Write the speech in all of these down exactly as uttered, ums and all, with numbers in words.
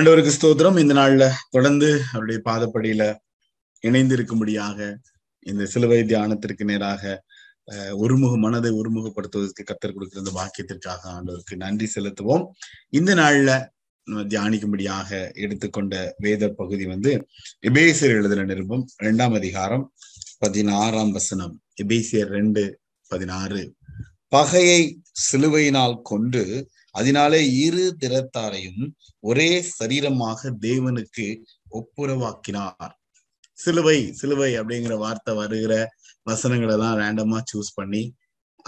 ஆண்டவருக்கு ஸ்தோத்திரம். இந்த நாள்ல தொடர்ந்து அவருடைய பாதப்படியில இணைந்திருக்கும்படியாக இந்த சிலுவை தியானத்திற்கு நேராக அஹ் ஒருமுக மனதை ஒருமுகப்படுத்துவதற்கு கர்த்தர் கொடுக்கிற இந்த வாக்கியத்திற்காக ஆண்டவருக்கு நன்றி செலுத்துவோம். இந்த நாள்ல நம்ம தியானிக்கும்படியாக எடுத்துக்கொண்ட வேத பகுதி வந்து எபேசியர் எழுதின நிருபம் இரண்டாம் அதிகாரம் பதினாறாம் வசனம். எபேசியர் ரெண்டு பதினாறு. பகையை சிலுவையினால் கொண்டு அதனாலே இரு திறத்தாரையும் ஒரே சரீரமாக தேவனுக்கு ஒப்புரவாக்கினார். சிலுவை சிலுவை அப்படிங்கிற வார்த்தை வருகிற வசனங்களை தான் ரேண்டமா சூஸ் பண்ணி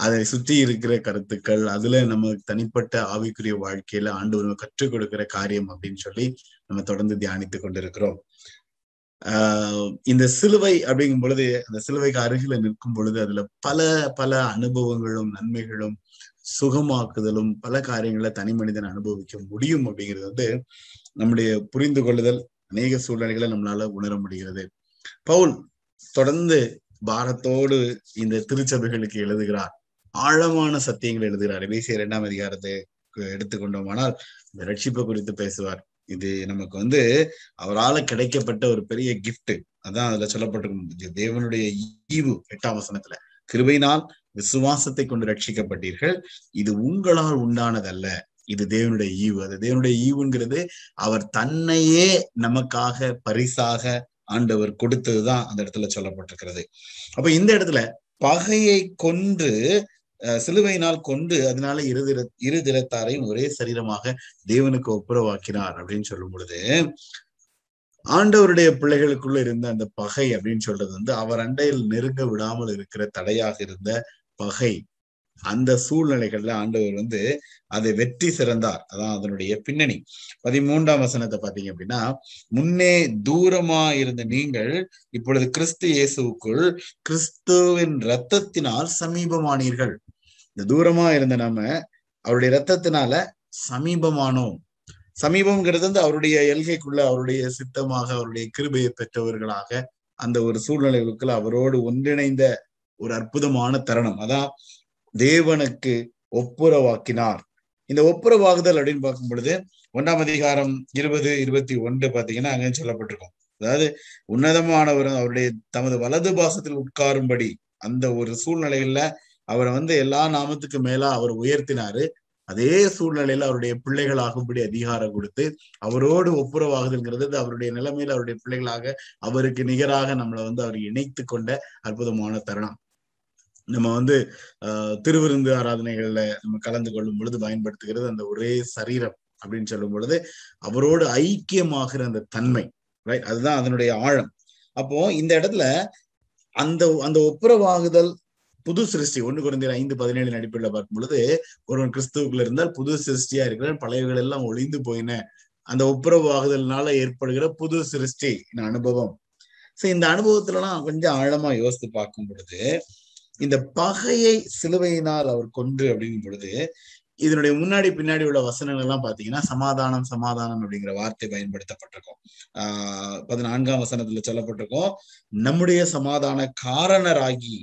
அதை சுற்றி இருக்கிற கருத்துக்கள், அதுல நமக்கு தனிப்பட்ட ஆவிக்குரிய வாழ்க்கையில ஆண்டவர் கற்றுக் கொடுக்கிற காரியம் அப்படின்னு சொல்லி நம்ம தொடர்ந்து தியானித்து கொண்டிருக்கிறோம். ஆஹ் இந்த சிலுவை அப்படிங்கும் பொழுது, அந்த சிலுவைக்கு அருகில நிற்கும் பொழுது அதுல பல பல அனுபவங்களும் நன்மைகளும் சுகமாக்குதலும் பல காரியங்களை தனி மனிதன் அனுபவிக்க முடியும் அப்படிங்கிறது வந்து நம்முடைய புரிந்து கொள்ளுதல் அநேக சூழ்நிலைகளை நம்மளால உணர முடிகிறது. பவுல் தொடர்ந்து பாரத்தோடு இந்த திருச்சபைகளுக்கு எழுதுகிறார், ஆழமான சத்தியங்களை எழுதுகிறார். எபேசியர் இரண்டாம் அதிகாரத்தை எடுத்துக்கொண்டோமானால் இந்த ரட்சிப்பை குறித்து பேசுவார். இது நமக்கு வந்து அவரால் கிடைக்கப்பட்ட ஒரு பெரிய கிஃப்ட். அதான் அதுல சொல்லப்பட்டிருக்கும் தேவனுடைய ஈவு எட்டாம் வசனத்துல, கிருபையினால் விசுவாசத்தை கொண்டு ரட்சிக்கப்பட்டீர்கள், இது உங்களால் உண்டானதல்ல, இது தேவனுடைய ஈவு. அது தேவனுடைய ஈவுங்கிறது அவர் தன்னையே நமக்காக பரிசாக ஆண்டவர் கொடுத்ததுதான் அந்த இடத்துல சொல்லப்பட்டிருக்கிறது. அப்ப இந்த இடத்துல பகையை கொன்று சிலுவையினால் கொண்டு அதனால இரு திற இரு திறத்தாரையும் ஒரே சரீரமாக தேவனுக்கு ஒப்புரவாக்கினார் அப்படின்னு சொல்லும் பொழுது, ஆண்டவருடைய பிள்ளைகளுக்குள்ள இருந்த அந்த பகை அப்படின்னு சொல்றது வந்து அவர் அண்டையில் நெருங்க விடாமல் இருக்கிற தடையாக இருந்த பகை, அந்த சூழ்நிலைகள்ல ஆண்டவர் வந்து அதை வெற்றி சிறந்தார். அதான் அதனுடைய பின்னணி. பதிமூன்றாம் வசனத்தை பாத்தீங்க அப்படின்னா, முன்னே தூரமா இருந்த நீங்கள் இப்பொழுது கிறிஸ்து இயேசுக்குள் கிறிஸ்துவின் இரத்தத்தினால் சமீபமானீர்கள். இந்த தூரமா இருந்த நாம அவருடைய இரத்தத்தினால சமீபமானோம். சமீபம்ங்கிறது வந்து அவருடைய எல்கைக்குள்ள அவருடைய சித்தமாக அவருடைய கிருபையை பெற்றவர்களாக அந்த ஒரு சூழ்நிலைகளுக்குள்ள அவரோடு ஒன்றிணைந்த ஒரு அற்புதமான தருணம். அதான் தேவனுக்கு ஒப்புரவாக்கினார். இந்த ஒப்புரவாகுதல் அப்படின்னு பார்க்கும் பொழுது ஒன்றாம் அதிகாரம் இருபது இருபத்தி ஒன்று பாத்தீங்கன்னா அங்கே சொல்லப்பட்டிருக்கும். அதாவது உன்னதமானவர் அவருடைய தமது வலது பாசத்தில் உட்காரும்படி அந்த ஒரு சூழ்நிலையில அவரை வந்து எல்லா நாமத்துக்கு மேலா அவர் உயர்த்தினாரு. அதே சூழ்நிலையில அவருடைய பிள்ளைகளாகும்படி அதிகாரம் கொடுத்து அவரோடு ஒப்புரவாகுதுங்கிறது அவருடைய நிலைமையில அவருடைய பிள்ளைகளாக அவருக்கு நிகராக நம்மளை வந்து அவர் இணைத்து கொண்ட அற்புதமான தருணம். நம்ம வந்து அஹ் திருவிருந்து ஆராதனைகள்ல நம்ம கலந்து கொள்ளும் பொழுது பயன்படுத்துகிறது அந்த ஒரே சரீரம் அப்படின்னு சொல்லும் பொழுது அவரோடு ஐக்கியமாகிற அந்த தன்மை, ரைட், அதுதான் அதனுடைய ஆழம். அப்போ இந்த இடத்துல அந்த அந்த ஒப்புரவாகுதல் புது சிருஷ்டி. ஒன்று குறைந்த ஐந்து பதினேழு அடிப்படையில் பார்க்கும் பொழுது ஒருவன் கிறிஸ்துவுக்குள்ள இருந்தால் புது சிருஷ்டியா இருக்கிறான், பழையவர்கள் எல்லாம் ஒளிந்து போயின. அந்த ஒப்புரவு ஆகுதல்னால ஏற்படுகிற புது சிருஷ்டி அனுபவம். சோ இந்த அனுபவத்துல எல்லாம் கொஞ்சம் ஆழமா யோசித்து பார்க்கும் பொழுது இந்த பகையை சிலுவையினால் அவர் கொன்று அப்படிங்கும் பொழுது இதனுடைய முன்னாடி பின்னாடி உள்ள வசனங்கள் எல்லாம் பாத்தீங்கன்னா சமாதானம் சமாதானம் அப்படிங்கிற வார்த்தை பயன்படுத்தப்பட்டிருக்கும். ஆஹ் பதினான்காம் வசனத்துல சொல்லப்பட்டிருக்கும், நம்முடைய சமாதான காரணராகி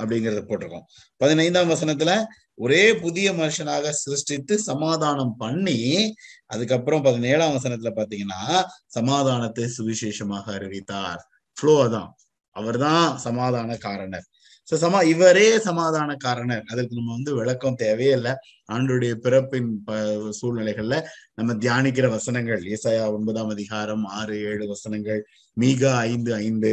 அப்படிங்கிறத போட்டிருக்கோம். பதினைந்தாம் வசனத்துல ஒரே புதிய மனுஷனாக சிருஷ்டித்து சமாதானம் பண்ணி, அதுக்கப்புறம் பதினேழாம் வசனத்துல பாத்தீங்கன்னா சமாதானத்தை சுவிசேஷமாக அறிவித்தார். ஃப்ளோ தான், அவர் தான் சமாதான காரணர். சோ சமா இவரே சமாதான காரணர். அதற்கு நம்ம வந்து விளக்கம் தேவையில்லை. ஆண்டுடைய பிறப்பின் ப சூழ்நிலைகள்ல நம்ம தியானிக்கிற வசனங்கள் ஏசாயா ஒன்பதாம் அதிகாரம் ஆறு ஏழு வசனங்கள், மீகா ஐந்து ஐந்து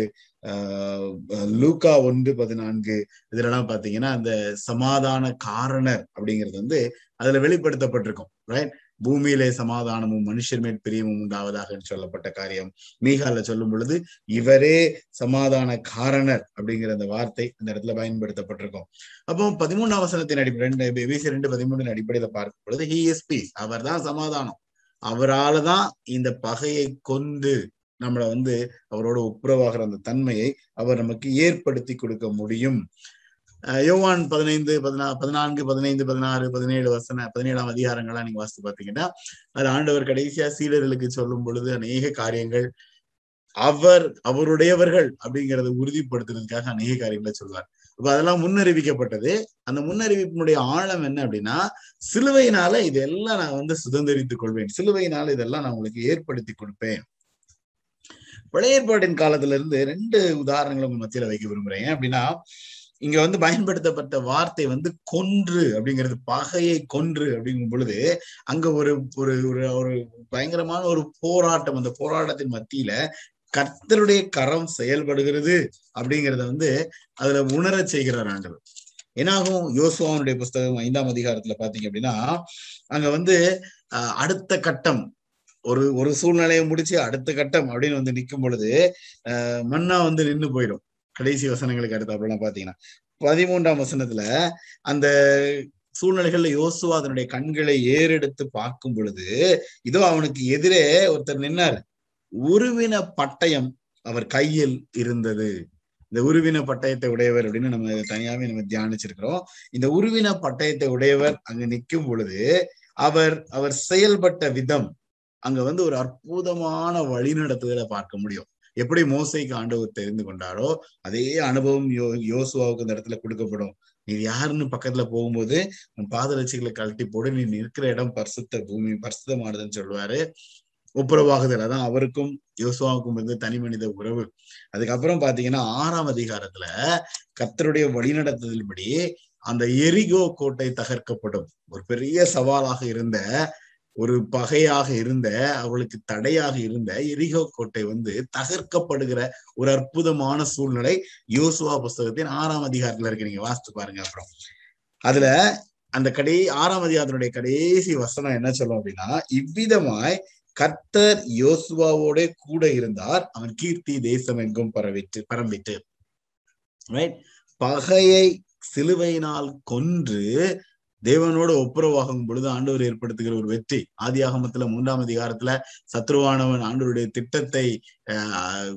ஆஹ் லூக்கா ஒன்று பதினான்கு இதுலலாம் பாத்தீங்கன்னா அந்த சமாதான காரணர் அப்படிங்கிறது வந்து அதுல வெளிப்படுத்தப்பட்டிருக்கும், ரைட். பூமியிலே சமாதானமும் மனுஷர் மேல் பிரியமும் உண்டாவதாக சொல்லப்பட்ட காரியம் மீகால சொல்லும் பொழுது இவரே சமாதான காரணர் அப்படிங்கிற அந்த வார்த்தை அந்த இடத்துல பயன்படுத்தப்பட்டிருக்கும். அப்போ பதிமூணாம் வசனத்தின் அடிப்படை எபேசியர் ரெண்டு பதிமூன்றின் அடிப்படையில பார்க்கும் பொழுது ஹி இஸ் பீஸ், அவர் தான் சமாதானம். அவரால் தான் இந்த பகையை கொண்டு நம்மளை வந்து அவரோட ஒப்புரவாகிற அந்த தன்மையை அவர் நமக்கு ஏற்படுத்தி கொடுக்க முடியும். யோவான் பதினைந்து பதினா பதினான்கு பதினைந்து பதினாறு பதினேழு வசன பதினேழாம் அதிகாரங்கள்லாம் நீங்க வாசித்து பாத்தீங்கன்னா அது ஆண்டவர் கடைசியா சீடர்களுக்கு சொல்லும் பொழுது அநேக காரியங்கள் அவர் அவருடையவர்கள் அப்படிங்கிறத உறுதிப்படுத்துறதுக்காக அநேக காரியங்களை சொல்வார். இப்ப அதெல்லாம் முன்னறிவிக்கப்பட்டது. அந்த முன்னறிவிப்பினுடைய ஆழம் என்ன அப்படின்னா, சிலுவையினால இதெல்லாம் நான் வந்து சுதந்திரித்துக் கொள்வேன், சிலுவையினால இதெல்லாம் நான் உங்களுக்கு ஏற்படுத்தி கொடுப்பேன். பழைய ஏற்பாட்டின் காலத்துல இருந்து ரெண்டு உதாரணங்களை உங்க மத்தியில வைக்க விரும்புறேன். அப்படின்னா இங்க வந்து பயன்படுத்தப்பட்ட வார்த்தை வந்து கொன்று அப்படிங்கிறது, பகையை கொன்று அப்படிங்கும் பொழுது அங்க ஒரு ஒரு ஒரு பயங்கரமான ஒரு போராட்டம், அந்த போராட்டத்தின் மத்தியில கர்த்தருடைய கரம் செயல்படுகிறது அப்படிங்கிறத வந்து அதுல உணர செய்கிறார் ஆண்டவர். என்னாகும், யோசுவாவுடைய புஸ்தகம் ஐந்தாம் அதிகாரத்துல பாத்தீங்க அப்படின்னா அங்க வந்து அஹ் அடுத்த கட்டம், ஒரு ஒரு சூழ்நிலையை முடிச்சு அடுத்த கட்டம் அப்படின்னு வந்து நிற்கும் பொழுது அஹ் மன்னா வந்து நின்று போயிடும். கடைசி வசனங்களுக்கு அடுத்த அப்படிலாம் பாத்தீங்கன்னா பதிமூன்றாம் வசனத்துல அந்த சூழ்நிலைகள்ல யோசுவா அதனுடைய கண்களை ஏறெடுத்து பார்க்கும் பொழுது இதோ அவனுக்கு எதிரே ஒருத்தர் நின்னார், உருவின பட்டயம் அவர் கையில் இருந்தது. இந்த உருவின பட்டயத்தை உடையவர் அப்படின்னு நம்ம தனியாவே நம்ம தியானிச்சிருக்கிறோம். இந்த உருவின பட்டயத்தை உடையவர் அங்க நிற்கும் பொழுது அவர் அவர் செயல்பட்ட விதம் அங்க வந்து ஒரு அற்புதமான வழிநடத்துதலை பார்க்க முடியும். எப்படி மோசைக்கு ஆண்டவர் தெரிந்து கொண்டாரோ அதே அனுபவம் யோ யோசுவாவுக்கு அந்த இடத்துல கொடுக்கப்படும். நீ யாருன்னு பக்கத்துல போகும்போது உன் பாதரட்சிகளை கழட்டி போடு, நீ நிற்கிற இடம் பரிசுத்த பூமி, பரிசுத்தமானதுன்னு சொல்லுவாரு. ஒப்புரவாகுதல், அதான் அவருக்கும் யோசுவாவுக்கும் வந்து தனி மனித உறவு. அதுக்கப்புறம் பாத்தீங்கன்னா ஆறாம் அதிகாரத்துல கர்த்தருடைய வழிநடத்துதல்படி அந்த எரிகோ கோட்டை தகர்க்கப்படும். ஒரு பெரிய சவாலாக இருந்த, ஒரு பகையாக இருந்த, அவளுக்கு தடையாக இருந்த எரிகோ கோட்டை வந்து தகர்க்கப்படுகிற ஒரு அற்புதமான சூழ்நிலை யோசுவா புஸ்தகத்தின் ஆறாம் அதிகாரத்துல இருக்கு. நீங்க வாசித்து பாருங்க. அப்புறம் அதுல அந்த கடை ஆறாம் அதிகாரத்தினுடைய கடைசி வசனம் என்ன சொல்லும் அப்படின்னா, இவ்விதமாய் கர்த்தர் யோசுவாவோட கூட இருந்தார், அவன் கீர்த்தி தேசம் எங்கும் பரவிட்டு பரம்பிட்டு. பகையை சிலுவையினால் கொன்று தேவனோட ஒப்புரவாகும் பொழுது ஆண்டவர் ஏற்படுத்துகிற ஒரு வெற்றி. ஆதியாகமத்துல மூன்றாம் அதிகாரத்துல சத்ருவானவன் ஆண்டவருடைய திட்டத்தை அஹ்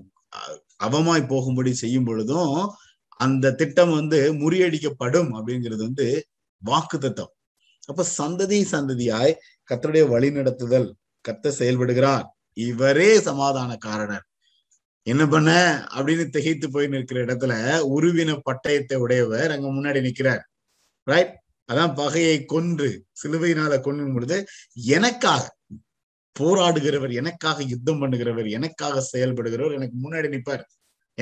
அவமாய் போகும்படி செய்யும் பொழுதும் அந்த திட்டம் வந்து முறியடிக்கப்படும் அப்படிங்கிறது வந்து வாக்கு தத்தம். அப்ப சந்ததி சந்ததியாய் கர்த்தருடைய வழி நடத்துதல், கர்த்தர் செயல்படுகிறார், இவரே சமாதான காரணர். என்ன பண்ண அப்படின்னு திகைத்து போய் நிற்கிற இடத்துல உருவின பட்டயத்தை உடையவர் அங்க முன்னாடி நிற்கிறார். ரைட், அதான் பகையை கொன்று சிலுவையினால கொன்றும் பொழுது எனக்காக போராடுகிறவர், எனக்காக யுத்தம் பண்ணுகிறவர், எனக்காக செயல்படுகிறவர் எனக்கு முன்னாடி நிற்பார்.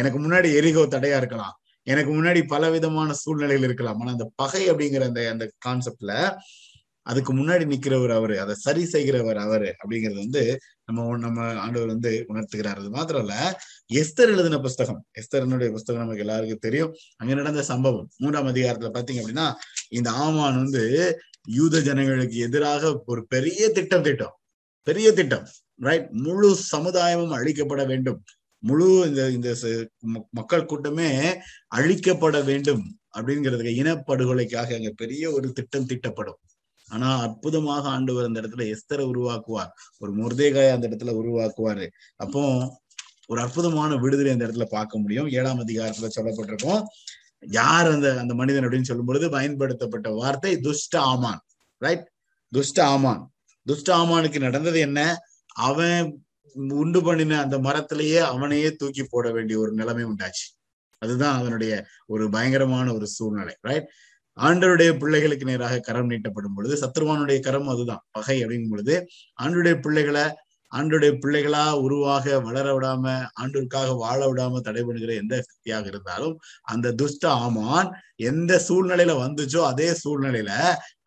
எனக்கு முன்னாடி எரிகோ தடையா இருக்கலாம், எனக்கு முன்னாடி பல விதமான சூழ்நிலைகள் இருக்கலாம். ஆனா அந்த பகை அப்படிங்கிற அந்த அந்த கான்செப்ட்ல அதுக்கு முன்னாடி நிற்கிறவர் அவரு, அதை சரி செய்கிறவர் அவரு அப்படிங்கிறது வந்து நம்ம நம்ம ஆண்டவர் வந்து உணர்த்துகிறார். அது மாத்திரம் இல்ல, எஸ்தர் எழுதின புஸ்தகம், எஸ்தரனுடைய புஸ்தகம் நமக்கு எல்லாருக்கும் தெரியும். அங்க நடந்த சம்பவம் மூன்றாம் அதிகாரத்துல பாத்தீங்க அப்படின்னா இந்த ஆமான் வந்து யூத ஜனங்களுக்கு எதிராக ஒரு பெரிய திட்டம் திட்டம் பெரிய திட்டம் ரைட், முழு சமுதாயமும் அழிக்கப்பட வேண்டும், முழு இந்த இந்த மக்கள் கூட்டமே அழிக்கப்பட வேண்டும் அப்படிங்கிறதுக்கு இனப்படுகொலைக்காக அங்க பெரிய ஒரு திட்டம் திட்டப்படும். ஆனா அற்புதமாக ஆண்டவர் அந்த இடத்துல எஸ்தரை உருவாக்குவார், ஒரு மொர்தேகாயை அந்த இடத்துல உருவாக்குவாரு. அப்போ ஒரு அற்புதமான விடுதலை அந்த இடத்துல பார்க்க முடியும். ஏழாம் அதிகாரத்துல சொல்லப்பட்டிருக்கோம் யார் அந்த அந்த மனிதன் அப்படின்னு சொல்லும் பொழுது பயன்படுத்தப்பட்ட வார்த்தை துஷ்ட ஆமான். ரைட், துஷ்ட ஆமான். துஷ்ட ஆமானுக்கு நடந்தது என்ன, அவன் உண்டு பண்ணின அந்த மரத்திலேயே அவனையே தூக்கி போட வேண்டிய ஒரு நிலைமை உண்டாச்சு. அதுதான் அவனுடைய ஒரு பயங்கரமான ஒரு சூழ்நிலை. ரைட், ஆண்டருடைய பிள்ளைகளுக்கு நேராக கரம் நீட்டப்படும் பொழுது சத்ருவானுடைய கரம் அதுதான் பகை அப்படிங்கும் பொழுது ஆண்டுடைய பிள்ளைகளை ஆண்டுடைய பிள்ளைகளா உருவாக வளர விடாம ஆண்டுக்காக வாழ விடாம தடை பண்ணுகிற எந்த சக்தியாக இருந்தாலும் அந்த துஷ்ட ஆமான் எந்த சூழ்நிலையில வந்துச்சோ அதே சூழ்நிலையில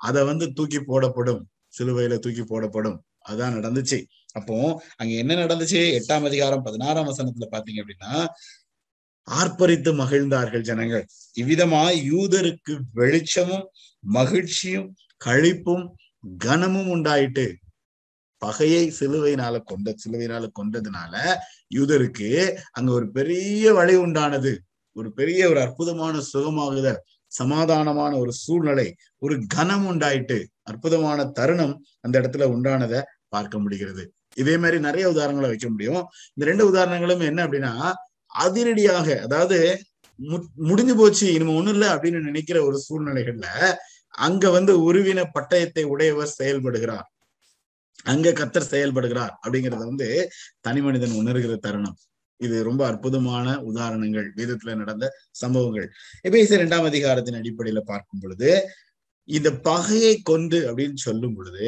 அதை வந்து தூக்கி போடப்படும், சிலுவையில தூக்கி போடப்படும். அதுதான் நடந்துச்சு. அப்போ அங்க என்ன நடந்துச்சு, எட்டாம் அதிகாரம் பதினாறாம் வசனத்துல பாத்தீங்க அப்படின்னா ஆர்ப்பரித்து மகிழ்ந்தார்கள் ஜனங்கள், இவ்விதமாய் யூதருக்கு வெளிச்சமும் மகிழ்ச்சியும் களிப்பும் கனமும் உண்டாயிட்டு. பகையை சிலுவையினால கொண்ட சிலுவையினால கொண்டதுனால யூதருக்கு அங்க ஒரு பெரிய வழி உண்டானது, ஒரு பெரிய ஒரு அற்புதமான சுகமாகுதல், சமாதானமான ஒரு சூழ்நிலை, ஒரு கனம் உண்டாயிட்டு அற்புதமான தருணம் அந்த இடத்துல உண்டானதை பார்க்க முடிகிறது. இதே மாதிரி நிறைய உதாரணங்களை வைக்க முடியும். இந்த ரெண்டு உதாரணங்களும் என்ன அப்படின்னா அதிரடியாக, அதாவது முடிஞ்சு போச்சு இனிமே ஒண்ணும் இல்லை அப்படின்னு நினைக்கிற ஒரு சூழ்நிலைகள்ல அங்க வந்து உருவின பட்டயத்தை உடையவர் செயல்படுகிறார், அங்க கர்த்தர் செயல்படுகிறார் அப்படிங்கிறத வந்து தனி மனிதன் உணர்கிற தருணம். இது ரொம்ப அற்புதமான உதாரணங்கள், வேதத்துல நடந்த சம்பவங்கள். எபேசியர் இரண்டாம் அதிகாரத்தின் அடிப்படையில பார்க்கும் பொழுது இந்த பகையை கொண்டு அப்படின்னு சொல்லும் பொழுது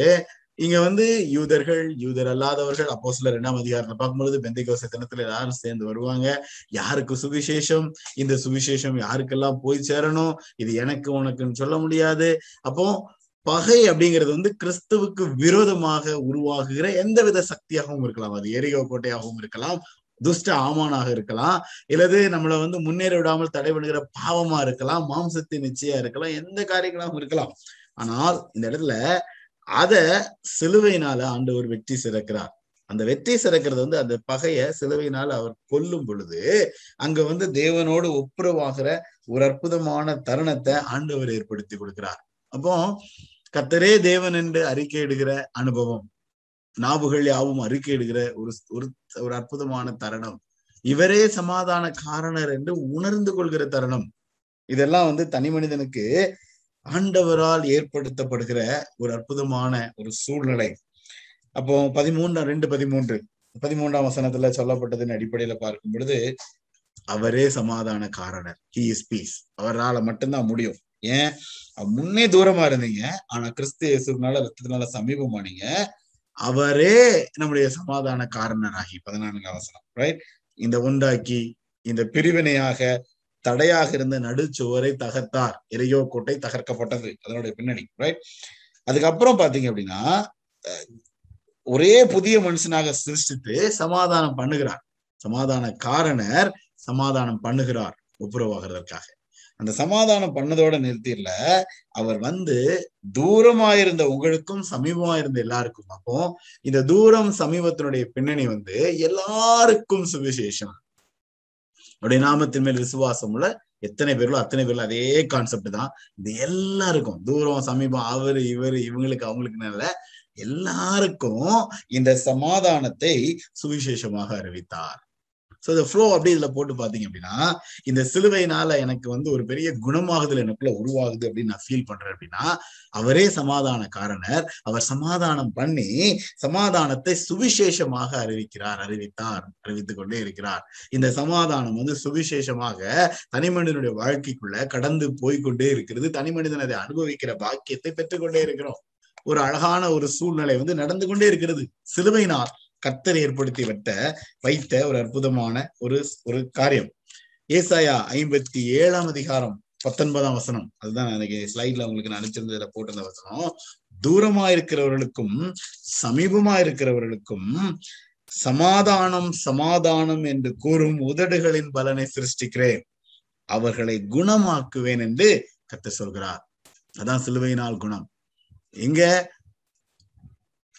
இங்க வந்து யூதர்கள், யூதர் அல்லாதவர்கள், அப்போஸ்தலர் இரண்டாம் அதிகாரத்தை பார்க்கும்பொழுது பெந்தைக்கோஸ்தே தினத்துல எல்லாரும் சேர்ந்து வருவாங்க. யாருக்கு சுவிசேஷம், இந்த சுவிசேஷம் யாருக்கெல்லாம் போய் சேரணும், இது எனக்கு உனக்குன்னு சொல்ல முடியாது. அப்போ பகை அப்படிங்கிறது வந்து கிறிஸ்துவுக்கு விரோதமாக உருவாகுகிற எந்தவித சக்தியாகவும் இருக்கலாம். அது எரிகோ கோட்டையாகவும் இருக்கலாம், துஷ்ட ஆமானாக இருக்கலாம், இல்லது நம்மளை வந்து முன்னேற விடாமல் தடை பண்ணுகிற பாவமா இருக்கலாம், மாம்சத்தின் இச்சையா இருக்கலாம், எந்த காரியங்களாகவும் இருக்கலாம். ஆனால் இந்த இடத்துல அத சிலுவையினால ஆண்டவர் வெற்றி சிறக்கிறார். அந்த வெற்றி சிறக்கிறது வந்து அந்த பகைய சிலுவையினால அவர் கொல்லும் பொழுது அங்க வந்து தேவனோடு ஒப்புரவாகிற ஒரு அற்புதமான தருணத்தை ஆண்டவர் ஏற்படுத்தி கொடுக்கிறார். அப்போ கர்த்தரே தேவன் என்று அறிக்கையிடுகிற அனுபவம், நாவுகள் யாவும் அறிக்கையிடுகிற ஒரு ஒரு அற்புதமான தருணம், இவரே சமாதான காரணர் என்று உணர்ந்து கொள்கிற தருணம், இதெல்லாம் வந்து தனி மனிதனுக்கு ஆண்டவரால் ஏற்படுத்தப்படுகிற ஒரு அற்புதமான ஒரு சூழ்நிலை. அப்போ பதிமூன்று ரெண்டு பதிமூன்று பதிமூன்றாம் வசனத்துல சொல்லப்பட்டதுன்னு அடிப்படையில பார்க்கும் பொழுது அவரே சமாதான காரணர், ஹி இஸ் பீஸ். அவரால் மட்டும்தான் முடியும். ஏன், முன்னே தூரமா இருந்தீங்க, ஆனா கிறிஸ்து இயேசுனால ரத்தத்தினால சமீபமானீங்க. அவரே நம்முடைய சமாதான காரணராகி பதினான்காம் வசனம், ரைட், இந்த உண்டாக்கி இந்த பிரிவினையாக தடையாக இருந்த நடுச்சுவரை தகர்த்தார். எரியோ கோட்டை தகர்க்கப்பட்டது, அதனுடைய பின்னணி, ரைட். அதுக்கப்புறம் பாத்தீங்க அப்படின்னா ஒரே புதிய மனுஷனாக சிருஷ்டித்து சமாதானம் பண்ணுகிறார். சமாதான காரணர் சமாதானம் பண்ணுகிறார் ஒப்புரவாகிறதற்காக. அந்த சமாதானம் பண்ணதோட நிறுத்திடல, அவர் வந்து தூரமாயிருந்த உங்களுக்கும் சமீபமாயிருந்த எல்லாருக்கும். அப்போ இந்த தூரம் சமீபத்தினுடைய பின்னணி வந்து எல்லாருக்கும் சுவிசேஷம், அவருடைய நாமத்தின் மேல் விசுவாசம் உள்ள எத்தனை பேர்களோ அத்தனை பேர்ல அதே கான்செப்ட் தான். இது எல்லாருக்கும், தூரம் சமீபம் அவரு இவரு இவங்களுக்கு அவங்களுக்கு நல்ல எல்லாருக்கும் இந்த சமாதானத்தை சுவிசேஷமாக அறிவித்தார். சோ இந்த ஃப்ளோ அப்படி இதுல போட்டு பாத்தீங்க அப்படின்னா இந்த சிலுவையினால எனக்கு வந்து ஒரு பெரிய குணமாகுதல் எனக்குள்ள உருவாகுது அப்படின்னு நான் ஃபீல் பண்றேன் அப்படின்னா அவரே சமாதான காரணர், அவர் சமாதானம் பண்ணி சமாதானத்தை சுவிசேஷமாக அறிவிக்கிறார், அறிவித்தார், அறிவித்து கொண்டே இருக்கிறார். இந்த சமாதானம் வந்து சுவிசேஷமாக தனி மனிதனுடைய வாழ்க்கைக்குள்ள கடந்து போய்கொண்டே இருக்கிறது. தனி மனிதன் அதை அனுபவிக்கிற பாக்கியத்தை பெற்றுக்கொண்டே இருக்கிறோம். ஒரு அழகான ஒரு சூழ்நிலை வந்து நடந்து கொண்டே இருக்கிறது. சிலுவையினால் கர்த்தர் ஏற்படுத்தி விட்ட வைத்த ஒரு அற்புதமான ஒரு ஒரு காரியம். ஏசாயா ஐம்பத்தி ஏழாம் அதிகாரம் பத்தொன்பதாம் வசனம், அதுதான் எனக்கு ஸ்லைட்ல உங்களுக்கு நான் அனுப்பிச்சிருந்ததுல போட்டிருந்த வசனம். தூரமா இருக்கிறவர்களுக்கும் சமீபமா இருக்கிறவர்களுக்கும் சமாதானம் சமாதானம் என்று கூறும் உதடுகளின் பலனை சிருஷ்டிக்கிறேன், அவர்களை குணமாக்குவேன் என்று கர்த்தர் சொல்கிறார். அதான் சிலுவையினால் குணம். எங்க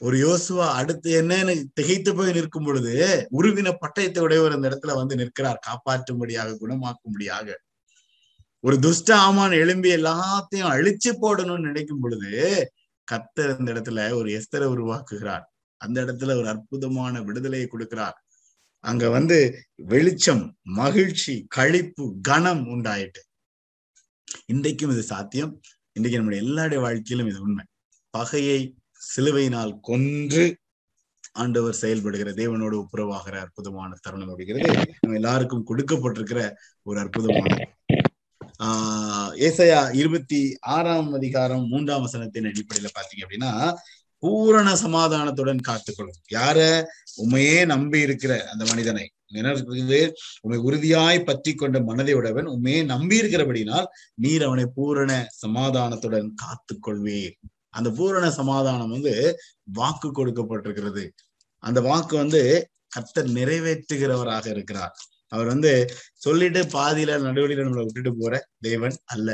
ஒரு யோசுவா அடுத்து என்னன்னு திகைத்து போய் நிற்கும் பொழுது உருவின பட்டயத்தை உடையவர் அந்த இடத்துல வந்து நிற்கிறார், காப்பாற்றும்படியாக குணமாக்கும்படியாக. ஒரு துஷ்ட ஆமான் எழும்பி எல்லாத்தையும் அழிச்சு போடணும்னு நினைக்கும் பொழுது கர்த்தர் அந்த இடத்துல ஒரு எஸ்தரை உருவாக்குகிறார். அந்த இடத்துல ஒரு அற்புதமான விடுதலையை கொடுக்கிறார். அங்க வந்து வெளிச்சம், மகிழ்ச்சி, களிப்பு, கனம் உண்டாயிட்டு. இன்றைக்கும் இது சாத்தியம். இன்றைக்கு நம்முடைய எல்லாருடைய வாழ்க்கையிலும் இது உண்மை. பகையை சிலுவையினால் கொன்று ஆண்டவர் செயல்படுகிற, தேவனோடு ஒப்புரவாகிற அற்புதமான தருணம் அப்படிங்கிறது நம்ம எல்லாருக்கும் கொடுக்கப்பட்டிருக்கிற ஒரு அற்புதமான. ஆஹ் ஏசாயா இருபத்தி ஆறாம் அதிகாரம் மூன்றாம் வசனத்தின் அடிப்படையில பாத்தீங்க அப்படின்னா பூரண சமாதானத்துடன் காத்துக்கொள்ளும் யார, உண்மையே நம்பி இருக்கிற அந்த மனிதனை நினைவு, உண்மை உறுதியாய் பற்றி கொண்ட மனதை உடையவன், உண்மையே நம்பி இருக்கிறபடினால் நீர் அவனை பூரண சமாதானத்துடன் காத்துக்கொள்வீர். அந்த பூரண சமாதானம் வந்து வாக்கு கொடுக்கப்பட்டிருக்கிறது. அந்த வாக்கு வந்து கர்த்தர் நிறைவேற்றுகிறவராக இருக்கிறார். அவர் வந்து சொல்லிட்டு பாதியில நடுவழியில நம்மளை விட்டுட்டு போற தேவன் அல்ல.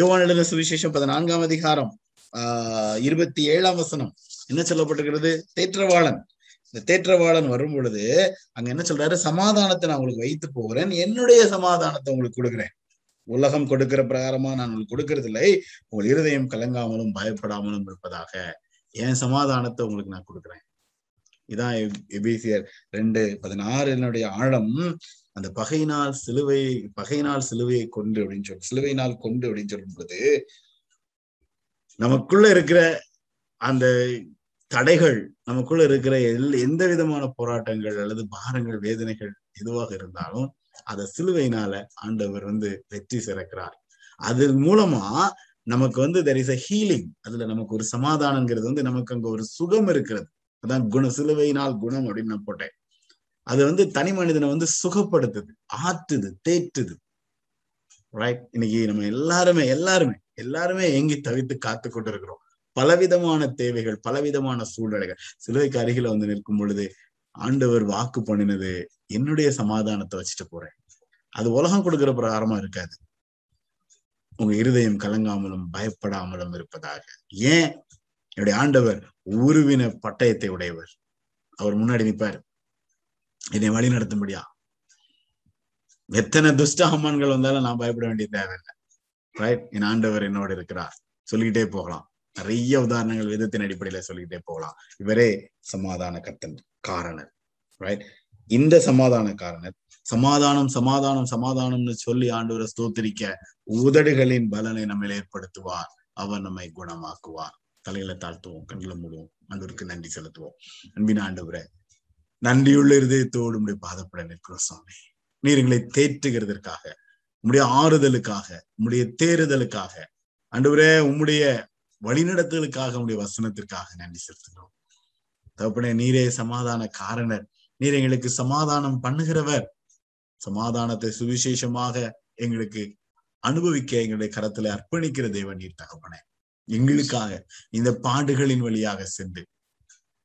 யோவான் எழுதின சுவிசேஷம் பதினான்காம் அதிகாரம் ஆஹ் இருபத்தி ஏழாம் வசனம் என்ன சொல்லப்பட்டிருக்கிறது? தேற்றவாளன், இந்த தேற்றவாளன் வரும் பொழுது அங்க என்ன சொல்றாரு? சமாதானத்தை நான் உங்களுக்கு வைத்து போகிறேன், என்னுடைய சமாதானத்தை உங்களுக்கு கொடுக்குறேன், உலகம் கொடுக்கிற பிரகாரமா நான் உங்களுக்கு கொடுக்கறதில்லை, உங்கள் இருதயம் கலங்காமலும் பயப்படாமலும் இருப்பதாக என் சமாதானத்தை உங்களுக்கு நான் கொடுக்குறேன். இதான் எபேசியர் ரெண்டு பதினாறுனுடைய ஆழம். அந்த பகையினால் சிலுவை பகையினால் சிலுவையை கொண்டு அப்படின்னு சொல்லி சிலுவையினால் கொண்டு அப்படின்னு சொல்லும் பொழுது நமக்குள்ள இருக்கிற அந்த தடைகள் நமக்குள்ள இருக்கிற எந்த விதமான போராட்டங்கள் அல்லது பாரங்கள் வேதனைகள் எதுவாக இருந்தாலும் அத சிலுவையினால ஆண்டவர் வந்து வெற்றி சிறக்கிறார். அது மூலமா நமக்கு வந்து there is a healing, அதுல நமக்கு ஒரு சமாதானங்கிறது வந்து நமக்கு அங்க ஒரு சுகம் இருக்கிறது. அதான் குண சிலுவையினால் குணம் அப்படின்னு நான் போட்டேன். அது வந்து தனி மனிதனை வந்து சுகப்படுத்துது, ஆற்றுது, தேற்றுது. ரைட், இன்னைக்கு நம்ம எல்லாருமே எல்லாருமே எல்லாருமே எங்கி தவித்து காத்து கொண்டு இருக்கிறோம். பலவிதமான தேவைகள், பலவிதமான சூழ்நிலைகள். சிலுவைக்கு அருகில வந்து நிற்கும் பொழுது ஆண்டவர் வாக்கு பண்ணினது, என்னுடைய சமாதானத்தை வச்சுட்டு போறேன். அது உலகம் கொடுக்கிற பிரகாரமா இருக்காது. உங்க இருதயம் கலங்காமலும் பயப்படாமலும் இருப்பதாக. ஏன்? என்னுடைய ஆண்டவர் உருவின பட்டயத்தை உடையவர். அவர் முன்னாடி நிற்பாரு, என்னை வழி நடத்தும்படியா. எத்தனை துஷ்ட அம்மான்கள் வந்தாலும் நான் பயப்பட வேண்டிய தேவையில்லை. ரைட், என் ஆண்டவர் என்னோட இருக்கிறார். சொல்லிக்கிட்டே போகலாம், நிறைய உதாரணங்கள் விதத்தின் அடிப்படையில சொல்லிக்கிட்டே போகலாம். இவரே சமாதான கர்த்தன் காரணர். ரைட், இந்த சமாதான காரணர் சமாதானம் சமாதானம் சமாதானம்னு சொல்லி ஆண்டவரை ஸ்தோத்திரிக்க உதடுகளின் பலனை நம்மளை ஏற்படுத்துவார். அவர் நம்மை குணமாக்குவார். தலையில தாழ்த்துவோம், கண்களை மூடுவோம், ஆண்டவருக்கு நன்றி செலுத்துவோம். அன்பின் ஆண்டவரே, நன்றியுள்ள இருதயத்தோடு உடைய பாதப்பட நிற்கிறோம் சுவாமி. நீர் எங்களை தேற்றுகிறதற்காக, உம்முடைய ஆறுதலுக்காக, உம்முடைய தேறுதலுக்காக, ஆண்டவரே உம்முடைய வழிநடத்தலுக்காக, உம்முடைய வசனத்திற்காக நன்றி செலுத்துகிறோம் தகப்பனே. நீரே சமாதான காரணர். நீர் எங்களுக்கு சமாதானம் பண்ணுகிறவர். சமாதானத்தை சுவிசேஷமாக எங்களுக்கு அனுபவிக்க எங்களுடைய கரத்துல அர்ப்பணிக்கிற தேவன் நீர் தகப்பனே. எங்களுக்காக இந்த பாடுகளின் வழியாக சென்று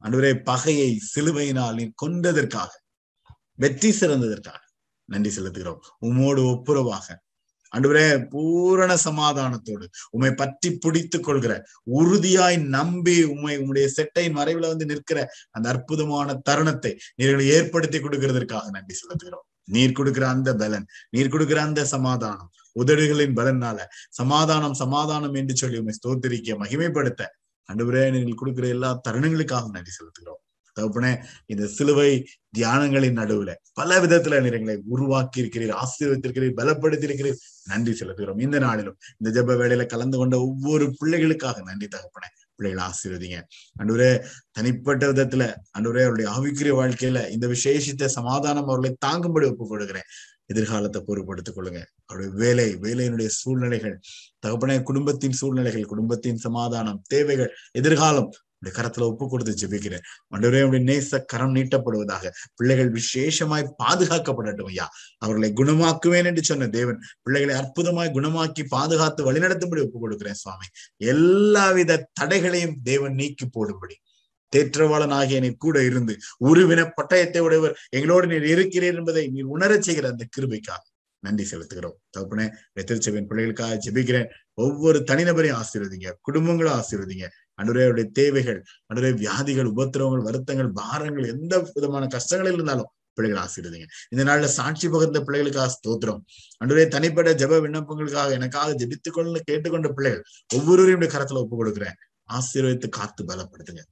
ஆண்டவரே பகையை சிலுவையினால் நீர் கொண்டதற்காக, வெற்றி சிறந்ததற்காக நன்றி செலுத்துகிறோம். உம்மோடு ஒப்புரவாக ஆண்டவரே பூரண சமாதானத்தோடு உம்மை பற்றி பிடித்துக் கொள்கிற, உறுதியாய் நம்பி உம்மை உம்முடைய செட்டையின் மறைவுல வந்து நிற்கிற அந்த அற்புதமான தருணத்தை நீர்களை ஏற்படுத்தி கொடுக்கிறதற்காக நன்றி செலுத்துகிறோம். நீர் கொடுக்கிற அந்த பலன், நீர் கொடுக்கிற அந்த சமாதானம், உதடுகளின் பலனால சமாதானம் சமாதானம் என்று சொல்லி உம்மை ஸ்தோத்திரிக்க, மகிமைப்படுத்த ஆண்டவரே நீங்கள் கொடுக்கிற எல்லா தருணங்களுக்காக நன்றி செலுத்துகிறோம் தகப்பனே. இந்த சிலுவை தியானங்களின் நடுவுல பல விதத்துல நிறங்களை உருவாக்கி இருக்கிறீர், ஆசீர்வதித்திருக்கிறீர், பலப்படுத்தி இருக்கிறீர். நன்றி செலுத்துகிறோம். இந்த நாளிலும் இந்த ஜெப வேளையில கலந்து கொண்ட ஒவ்வொரு பிள்ளைகளுக்காக நன்றி தகப்பனே. பிள்ளைகளை ஆசீர்வதிங்க ஆண்டவரே. தனிப்பட்ட விதத்துல ஆண்டவரே அவருடைய ஆவிக்குரிய வாழ்க்கையில இந்த விசேஷித்த சமாதானம் அவர்களை தாங்கும்படி ஒப்புக் கொடுக்கிறேன். எதிர்காலத்தை பொறுப்படுத்திக் கொள்ளுங்க. அவருடைய வேலை, வேலையினுடைய சூழ்நிலைகள் தகப்பனே, குடும்பத்தின் சூழ்நிலைகள், குடும்பத்தின் சமாதானம், தேவைகள், எதிர்காலம் உடைய கரத்துல ஒப்பு கொடுத்து ஜெபிக்கிறேன். ஆண்டவரே உடைய நேச கரம் நீட்டப்படுவதாக. பிள்ளைகள் விசேஷமாய் பாதுகாக்கப்படட்டும் ஐயா. அவர்களை குணமாக்குவேன் என்று சொன்ன தேவன் பிள்ளைகளை அற்புதமாய் குணமாக்கி பாதுகாத்து வழிநடத்தும்படி ஒப்பு கொடுக்கிறேன் சுவாமி. எல்லாவித தடைகளையும் தேவன் நீக்கி போடும்படி, தேற்றவாளன் ஆகிய நீர் கூட இருந்து உருவின பட்டயத்தை உடையவர் எங்களோடு நீர் இருக்கிறீர் என்பதை நீர் உணரச் செய்கிற அந்த கிருபைக்காக நன்றி செலுத்துகிறோம் தகப்பனே. வெற்றிச்சபையின் பிள்ளைகளுக்காக ஜெபிக்கிறேன். ஒவ்வொரு தனிநபரையும் ஆசீர்வதிங்க, குடும்பங்களும் ஆசீர்வதிங்க ஆண்டவருடைய. தேவைகள் ஆண்டவருடைய, வியாதிகள், உபத்திரவங்கள், வருத்தங்கள், பாரங்கள், எந்த விதமான கஷ்டங்கள் இருந்தாலும் பிள்ளைகளை ஆசீர்வதிங்க. இந்த நாள்ல சாட்சி பகிர்ந்த பிள்ளைகளுக்காக ஸ்தோத்திரம் ஆண்டவரே. தனிப்பட்ட ஜெப விண்ணப்பங்களுக்காக எனக்காக ஜெபித்துக்கொள்ள கேட்டுக்கொண்ட பிள்ளைகள் ஒவ்வொருவரையும் கரத்துல ஒப்புக் கொடுக்கிறேன். ஆசீர்வதித்து காத்து பலப்படுத்துங்க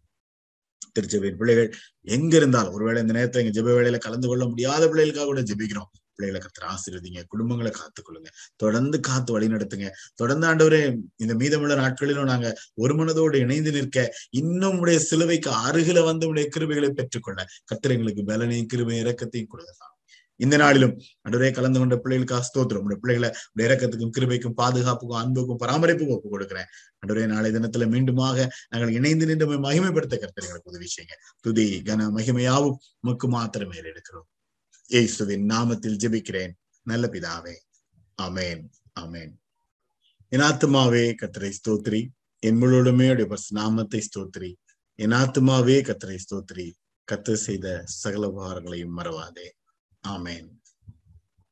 திருச்சபையின் பிள்ளைகள் எங்க இருந்தாலும். ஒருவேளை இந்த நேரத்தை எங்க ஜெப வேலையில கலந்து கொள்ள முடியாத பிள்ளைகளுக்காக கூட ஜெபிக்கிறோம். பிள்ளைகளை கர்த்தர் ஆசீர்வதிங்க, குடும்பங்களை காத்துக்கொள்ளுங்க, தொடர்ந்து காத்து வழி நடத்துங்க. தொடர்ந்து ஆண்டவரே இந்த மீதமுள்ள நாட்களிலும் நாங்க ஒரு மனதோடு இணைந்து நிற்க, இன்னும் உடைய சிலுவைக்கு அருகில வந்து உடைய கிருபைகளை பெற்றுக்கொள்ள கர்த்தர் எங்களுக்கு பலனையும் கிருபையும் இரக்கத்தையும் கொடுங்க. இந்த நாளிலும் ஆண்டவரே கலந்து கொண்ட பிள்ளைகளுக்காக ஸ்தோத்திரம். உடைய பிள்ளைகளை உடைய இரக்கத்துக்கும் கிருபைக்கும் பாதுகாப்புக்கும் அன்புக்கும் பராமரிப்புக்கும் ஒப்புக் கொடுக்கிறேன் ஆண்டவரே. நாளைய தினத்துல மீண்டுமாக நாங்கள் இணைந்து நின்று மகிமைப்படுத்த கர்த்தர் எங்களுக்கு உதவி செய்யுங்க. துதி கன மகிமையாவும் உமக்கு மாத்திரமே எடுக்கிறோம். இயேசுவின் நாமத்தில் ஜெபிக்கிறேன் நல்ல பிதாவே, ஆமேன், ஆமேன். என் ஆத்துமாவே கர்த்தரை ஸ்தோத்திரி, என் முழுவதுமே நாமத்தை ஸ்தோத்திரி. என் ஆத்துமாவே கர்த்தரை ஸ்தோத்திரி, கர்த்தர் செய்த சகல உபகாரங்களையும் மறவாதே. ஆமேன்.